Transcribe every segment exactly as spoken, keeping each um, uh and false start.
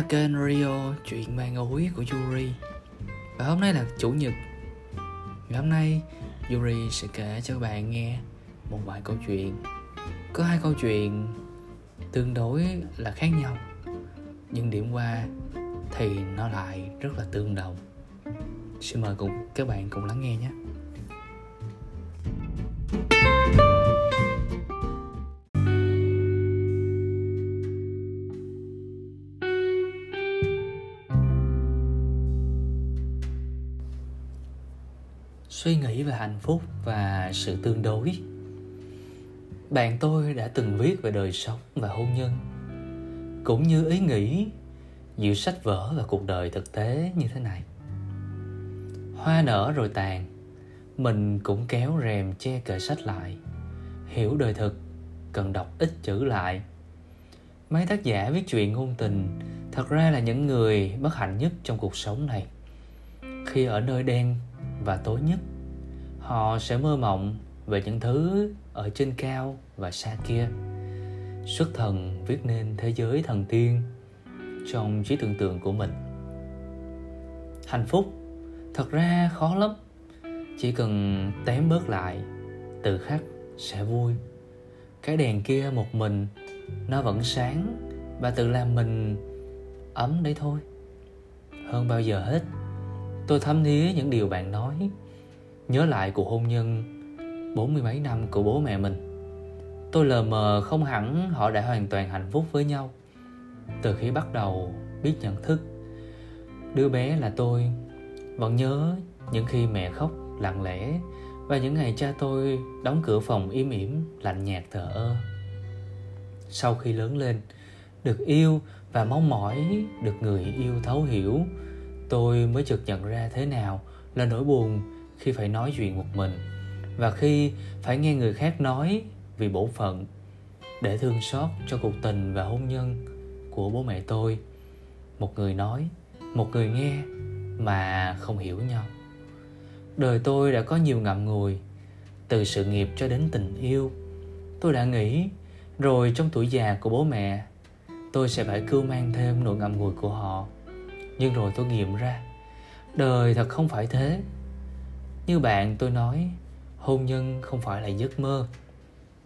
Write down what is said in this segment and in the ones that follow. là kênh Radio Chuyện Mang Ủi của Yuri. Và hôm nay là Chủ nhật. Ngày hôm nay Yuri sẽ kể cho các bạn nghe một vài câu chuyện. Có hai câu chuyện tương đối là khác nhau, nhưng điểm qua thì nó lại rất là tương đồng. Xin mời cùng các bạn cùng lắng nghe nhé. Suy nghĩ về hạnh phúc và sự tương đối. Bạn tôi đã từng viết về đời sống và hôn nhân, cũng như ý nghĩ giữa sách vở và cuộc đời thực tế như thế này. Hoa nở rồi tàn, mình cũng kéo rèm che kệ sách lại. Hiểu đời thực, cần đọc ít chữ lại. Mấy tác giả viết chuyện ngôn tình thật ra là những người bất hạnh nhất trong cuộc sống này. Khi ở nơi đen và tối nhất, họ sẽ mơ mộng về những thứ ở trên cao và xa kia. Xuất thần viết nên thế giới thần tiên trong trí tưởng tượng của mình. Hạnh phúc thật ra khó lắm, chỉ cần tém bớt lại, tự khắc sẽ vui. Cái đèn kia một mình nó vẫn sáng và tự làm mình ấm đấy thôi. Hơn bao giờ hết, tôi thấm thía những điều bạn nói. Nhớ lại cuộc hôn nhân bốn mươi mấy năm của bố mẹ mình, tôi lờ mờ không hẳn họ đã hoàn toàn hạnh phúc với nhau. Từ khi bắt đầu biết nhận thức, đứa bé là tôi vẫn nhớ những khi mẹ khóc lặng lẽ và những ngày cha tôi đóng cửa phòng im ỉm, lạnh nhạt, thờ ơ. Sau khi lớn lên, được yêu và mong mỏi được người yêu thấu hiểu, tôi mới chợt nhận ra thế nào là nỗi buồn khi phải nói chuyện một mình và khi phải nghe người khác nói vì bổn phận, để thương xót cho cuộc tình và hôn nhân của bố mẹ tôi. Một người nói, một người nghe mà không hiểu nhau. Đời tôi đã có nhiều ngậm ngùi, từ sự nghiệp cho đến tình yêu. Tôi đã nghĩ rồi trong tuổi già của bố mẹ, tôi sẽ phải cưu mang thêm nỗi ngậm ngùi của họ. Nhưng rồi tôi nghiệm ra, đời thật không phải thế. Như bạn tôi nói, hôn nhân không phải là giấc mơ.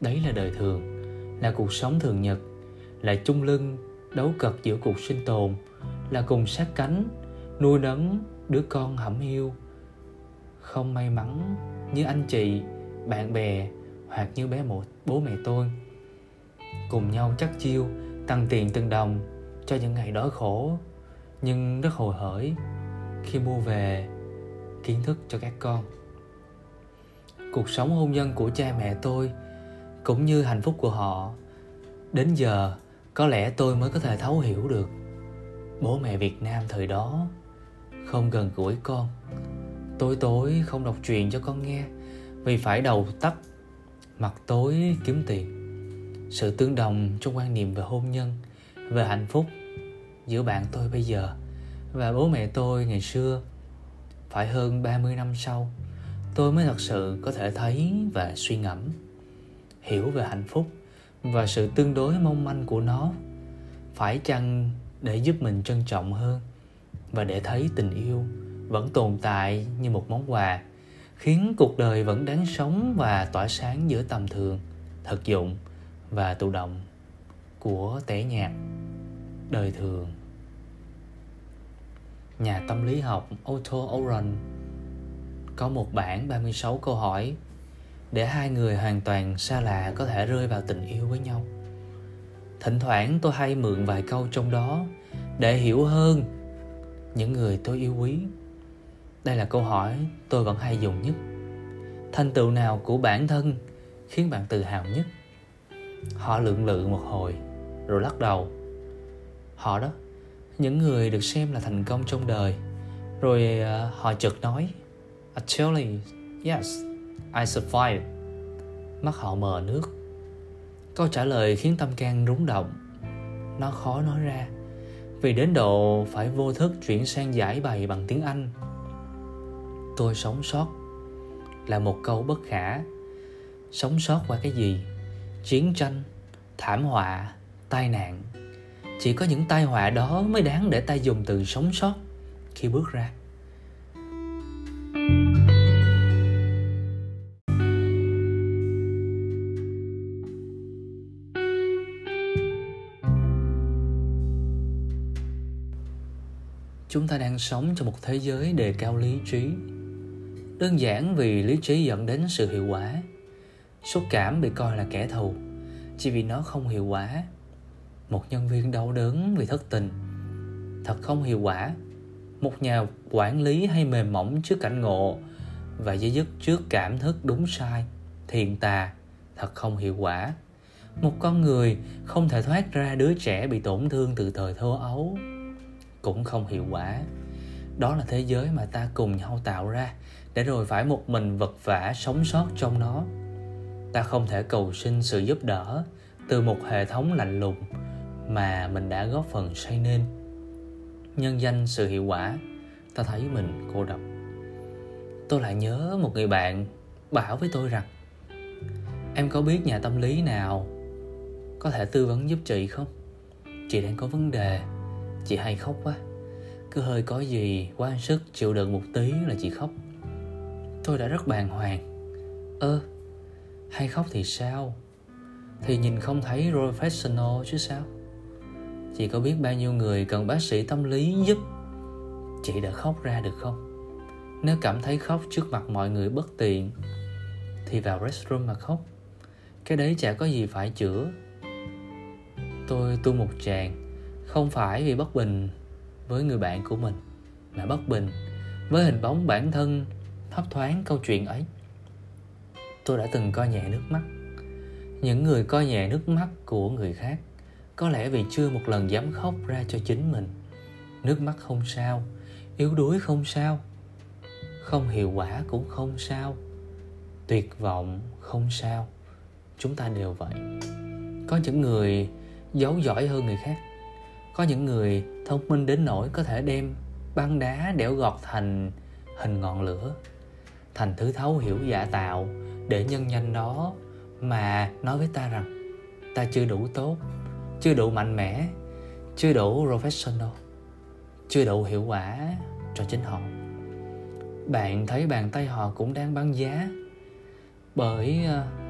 Đấy là đời thường, là cuộc sống thường nhật, là chung lưng, đấu cật giữa cuộc sinh tồn, là cùng sát cánh, nuôi nấng đứa con hẩm hiu. Không may mắn như anh chị, bạn bè hoặc như bé một bố mẹ tôi, cùng nhau chắt chiêu, tăng tiền từng đồng cho những ngày đói khổ. Nhưng rất hồ hởi khi mua về kiến thức cho các con. Cuộc sống hôn nhân của cha mẹ tôi cũng như hạnh phúc của họ, đến giờ có lẽ tôi mới có thể thấu hiểu được. Bố mẹ Việt Nam thời đó không gần gũi con. Tối tối không đọc truyện cho con nghe vì phải đầu tắt mặt tối kiếm tiền. Sự tương đồng trong quan niệm về hôn nhân, về hạnh phúc giữa bạn tôi bây giờ và bố mẹ tôi ngày xưa. Phải hơn ba mươi năm sau, tôi mới thật sự có thể thấy và suy ngẫm, hiểu về hạnh phúc và sự tương đối mong manh của nó. Phải chăng để giúp mình trân trọng hơn và để thấy tình yêu vẫn tồn tại như một món quà, khiến cuộc đời vẫn đáng sống và tỏa sáng giữa tầm thường, thực dụng và thụ động của tẻ nhạt đời thường. Nhà tâm lý học Otto Oran có một bản ba mươi sáu câu hỏi để hai người hoàn toàn xa lạ có thể rơi vào tình yêu với nhau. Thỉnh thoảng tôi hay mượn vài câu trong đó để hiểu hơn những người tôi yêu quý. Đây là câu hỏi tôi vẫn hay dùng nhất. Thành tựu nào của bản thân khiến bạn tự hào nhất? Họ lưỡng lự một hồi rồi lắc đầu. Họ đó, những người được xem là thành công trong đời. Rồi uh, họ chợt nói, "Actually, yes, I survived." Mắt họ mờ nước. Câu trả lời khiến tâm can rúng động. Nó khó nói ra, vì đến độ phải vô thức chuyển sang giải bày bằng tiếng Anh. Tôi sống sót là một câu bất khả. Sống sót qua cái gì? Chiến tranh, thảm họa, tai nạn. Chỉ có những tai họa đó mới đáng để ta dùng từ sống sót khi bước ra. Chúng ta đang sống trong một thế giới đề cao lý trí. Đơn giản vì lý trí dẫn đến sự hiệu quả. Xúc cảm bị coi là kẻ thù chỉ vì nó không hiệu quả. Một nhân viên đau đớn vì thất tình, thật không hiệu quả. Một nhà quản lý hay mềm mỏng trước cảnh ngộ và dây dứt trước cảm thức đúng sai, thiện tà, thật không hiệu quả. Một con người không thể thoát ra đứa trẻ bị tổn thương từ thời thơ ấu, cũng không hiệu quả. Đó là thế giới mà ta cùng nhau tạo ra, để rồi phải một mình vật vã sống sót trong nó. Ta không thể cầu xin sự giúp đỡ từ một hệ thống lạnh lùng mà mình đã góp phần xây nên. Nhân danh sự hiệu quả, ta thấy mình cô độc. Tôi lại nhớ một người bạn bảo với tôi rằng: "Em có biết nhà tâm lý nào có thể tư vấn giúp chị không? Chị đang có vấn đề, chị hay khóc quá. Cứ hơi có gì quá sức chịu đựng một tí là chị khóc." Tôi đã rất bàng hoàng. Ơ, hay khóc thì sao? Thì nhìn không thấy professional chứ sao? Chị có biết bao nhiêu người cần bác sĩ tâm lý giúp? Chị đã khóc ra được không? Nếu cảm thấy khóc trước mặt mọi người bất tiện thì vào restroom mà khóc. Cái đấy chả có gì phải chữa. Tôi tu một tràng, không phải vì bất bình với người bạn của mình, mà bất bình với hình bóng bản thân thấp thoáng câu chuyện ấy. Tôi đã từng coi nhẹ nước mắt. Những người coi nhẹ nước mắt của người khác có lẽ vì chưa một lần dám khóc ra cho chính mình. Nước mắt không sao, yếu đuối không sao, không hiệu quả cũng không sao, tuyệt vọng không sao. Chúng ta đều vậy. Có những người giấu giỏi hơn người khác. Có những người thông minh đến nỗi có thể đem băng đá đẽo gọt thành hình ngọn lửa, thành thứ thấu hiểu giả tạo, để nhân danh đó mà nói với ta rằng ta chưa đủ tốt, chưa đủ mạnh mẽ, chưa đủ professional, chưa đủ hiệu quả cho chính họ. Bạn thấy bàn tay họ cũng đang băng giá. Bởi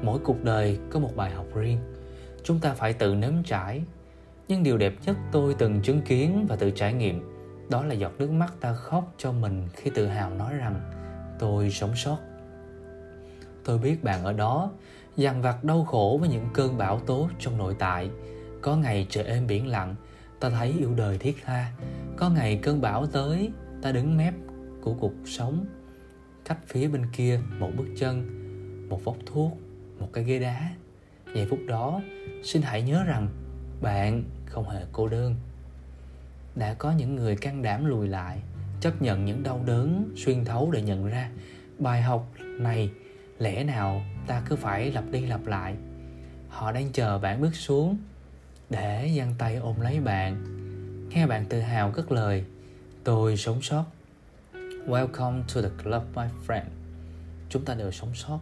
mỗi cuộc đời có một bài học riêng, chúng ta phải tự nếm trải. Nhưng điều đẹp nhất tôi từng chứng kiến và tự trải nghiệm, đó là giọt nước mắt ta khóc cho mình khi tự hào nói rằng tôi sống sót. Tôi biết bạn ở đó, dằn vặt đau khổ với những cơn bão tố trong nội tại. Có ngày trời êm biển lặng, ta thấy yêu đời thiết tha. Có ngày cơn bão tới, ta đứng mép của cuộc sống, cách phía bên kia một bước chân, một vốc thuốc, một cái ghế đá. Giây phút đó, xin hãy nhớ rằng bạn không hề cô đơn. Đã có những người can đảm lùi lại, chấp nhận những đau đớn xuyên thấu để nhận ra bài học này lẽ nào ta cứ phải lặp đi lặp lại. Họ đang chờ bạn bước xuống để giang tay ôm lấy bạn, nghe bạn tự hào cất lời: "Tôi sống sót." Welcome to the club, my friend. Chúng ta đều sống sót.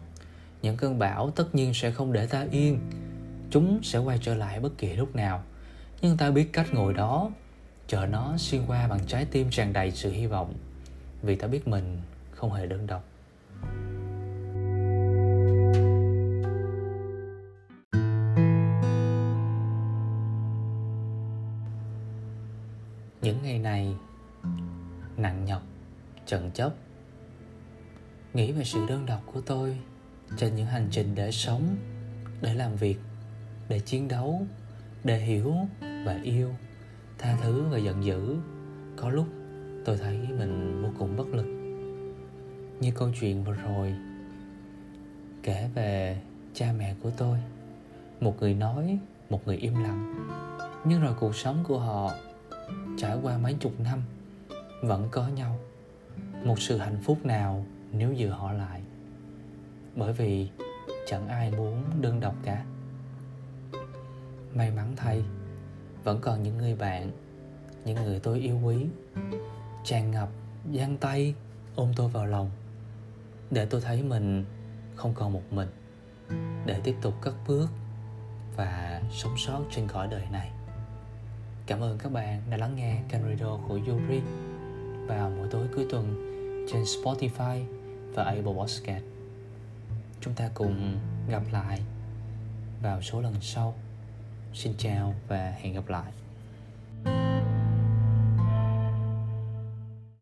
Những cơn bão tất nhiên sẽ không để ta yên. Chúng sẽ quay trở lại bất kỳ lúc nào. Nhưng ta biết cách ngồi đó, chờ nó xuyên qua bằng trái tim tràn đầy sự hy vọng, vì ta biết mình không hề đơn độc. Những ngày này nặng nhọc, chần chốc, nghĩ về sự đơn độc của tôi trên những hành trình để sống, để làm việc, để chiến đấu, để hiểu và yêu, tha thứ và giận dữ. Có lúc tôi thấy mình vô cùng bất lực. Như câu chuyện vừa rồi kể về cha mẹ của tôi. Một người nói, một người im lặng. Nhưng rồi cuộc sống của họ trải qua mấy chục năm vẫn có nhau. Một sự hạnh phúc nào nếu giữ họ lại. Bởi vì chẳng ai muốn đơn độc cả. May mắn thay, vẫn còn những người bạn, những người tôi yêu quý, tràn ngập giang tay ôm tôi vào lòng, để tôi thấy mình không còn một mình, để tiếp tục cất bước và sống sót trên cõi đời này. Cảm ơn các bạn đã lắng nghe kênh radio của Yuri vào mỗi tối cuối tuần trên Spotify và Apple Podcast. Chúng ta cùng gặp lại vào số lần sau. Xin chào và hẹn gặp lại.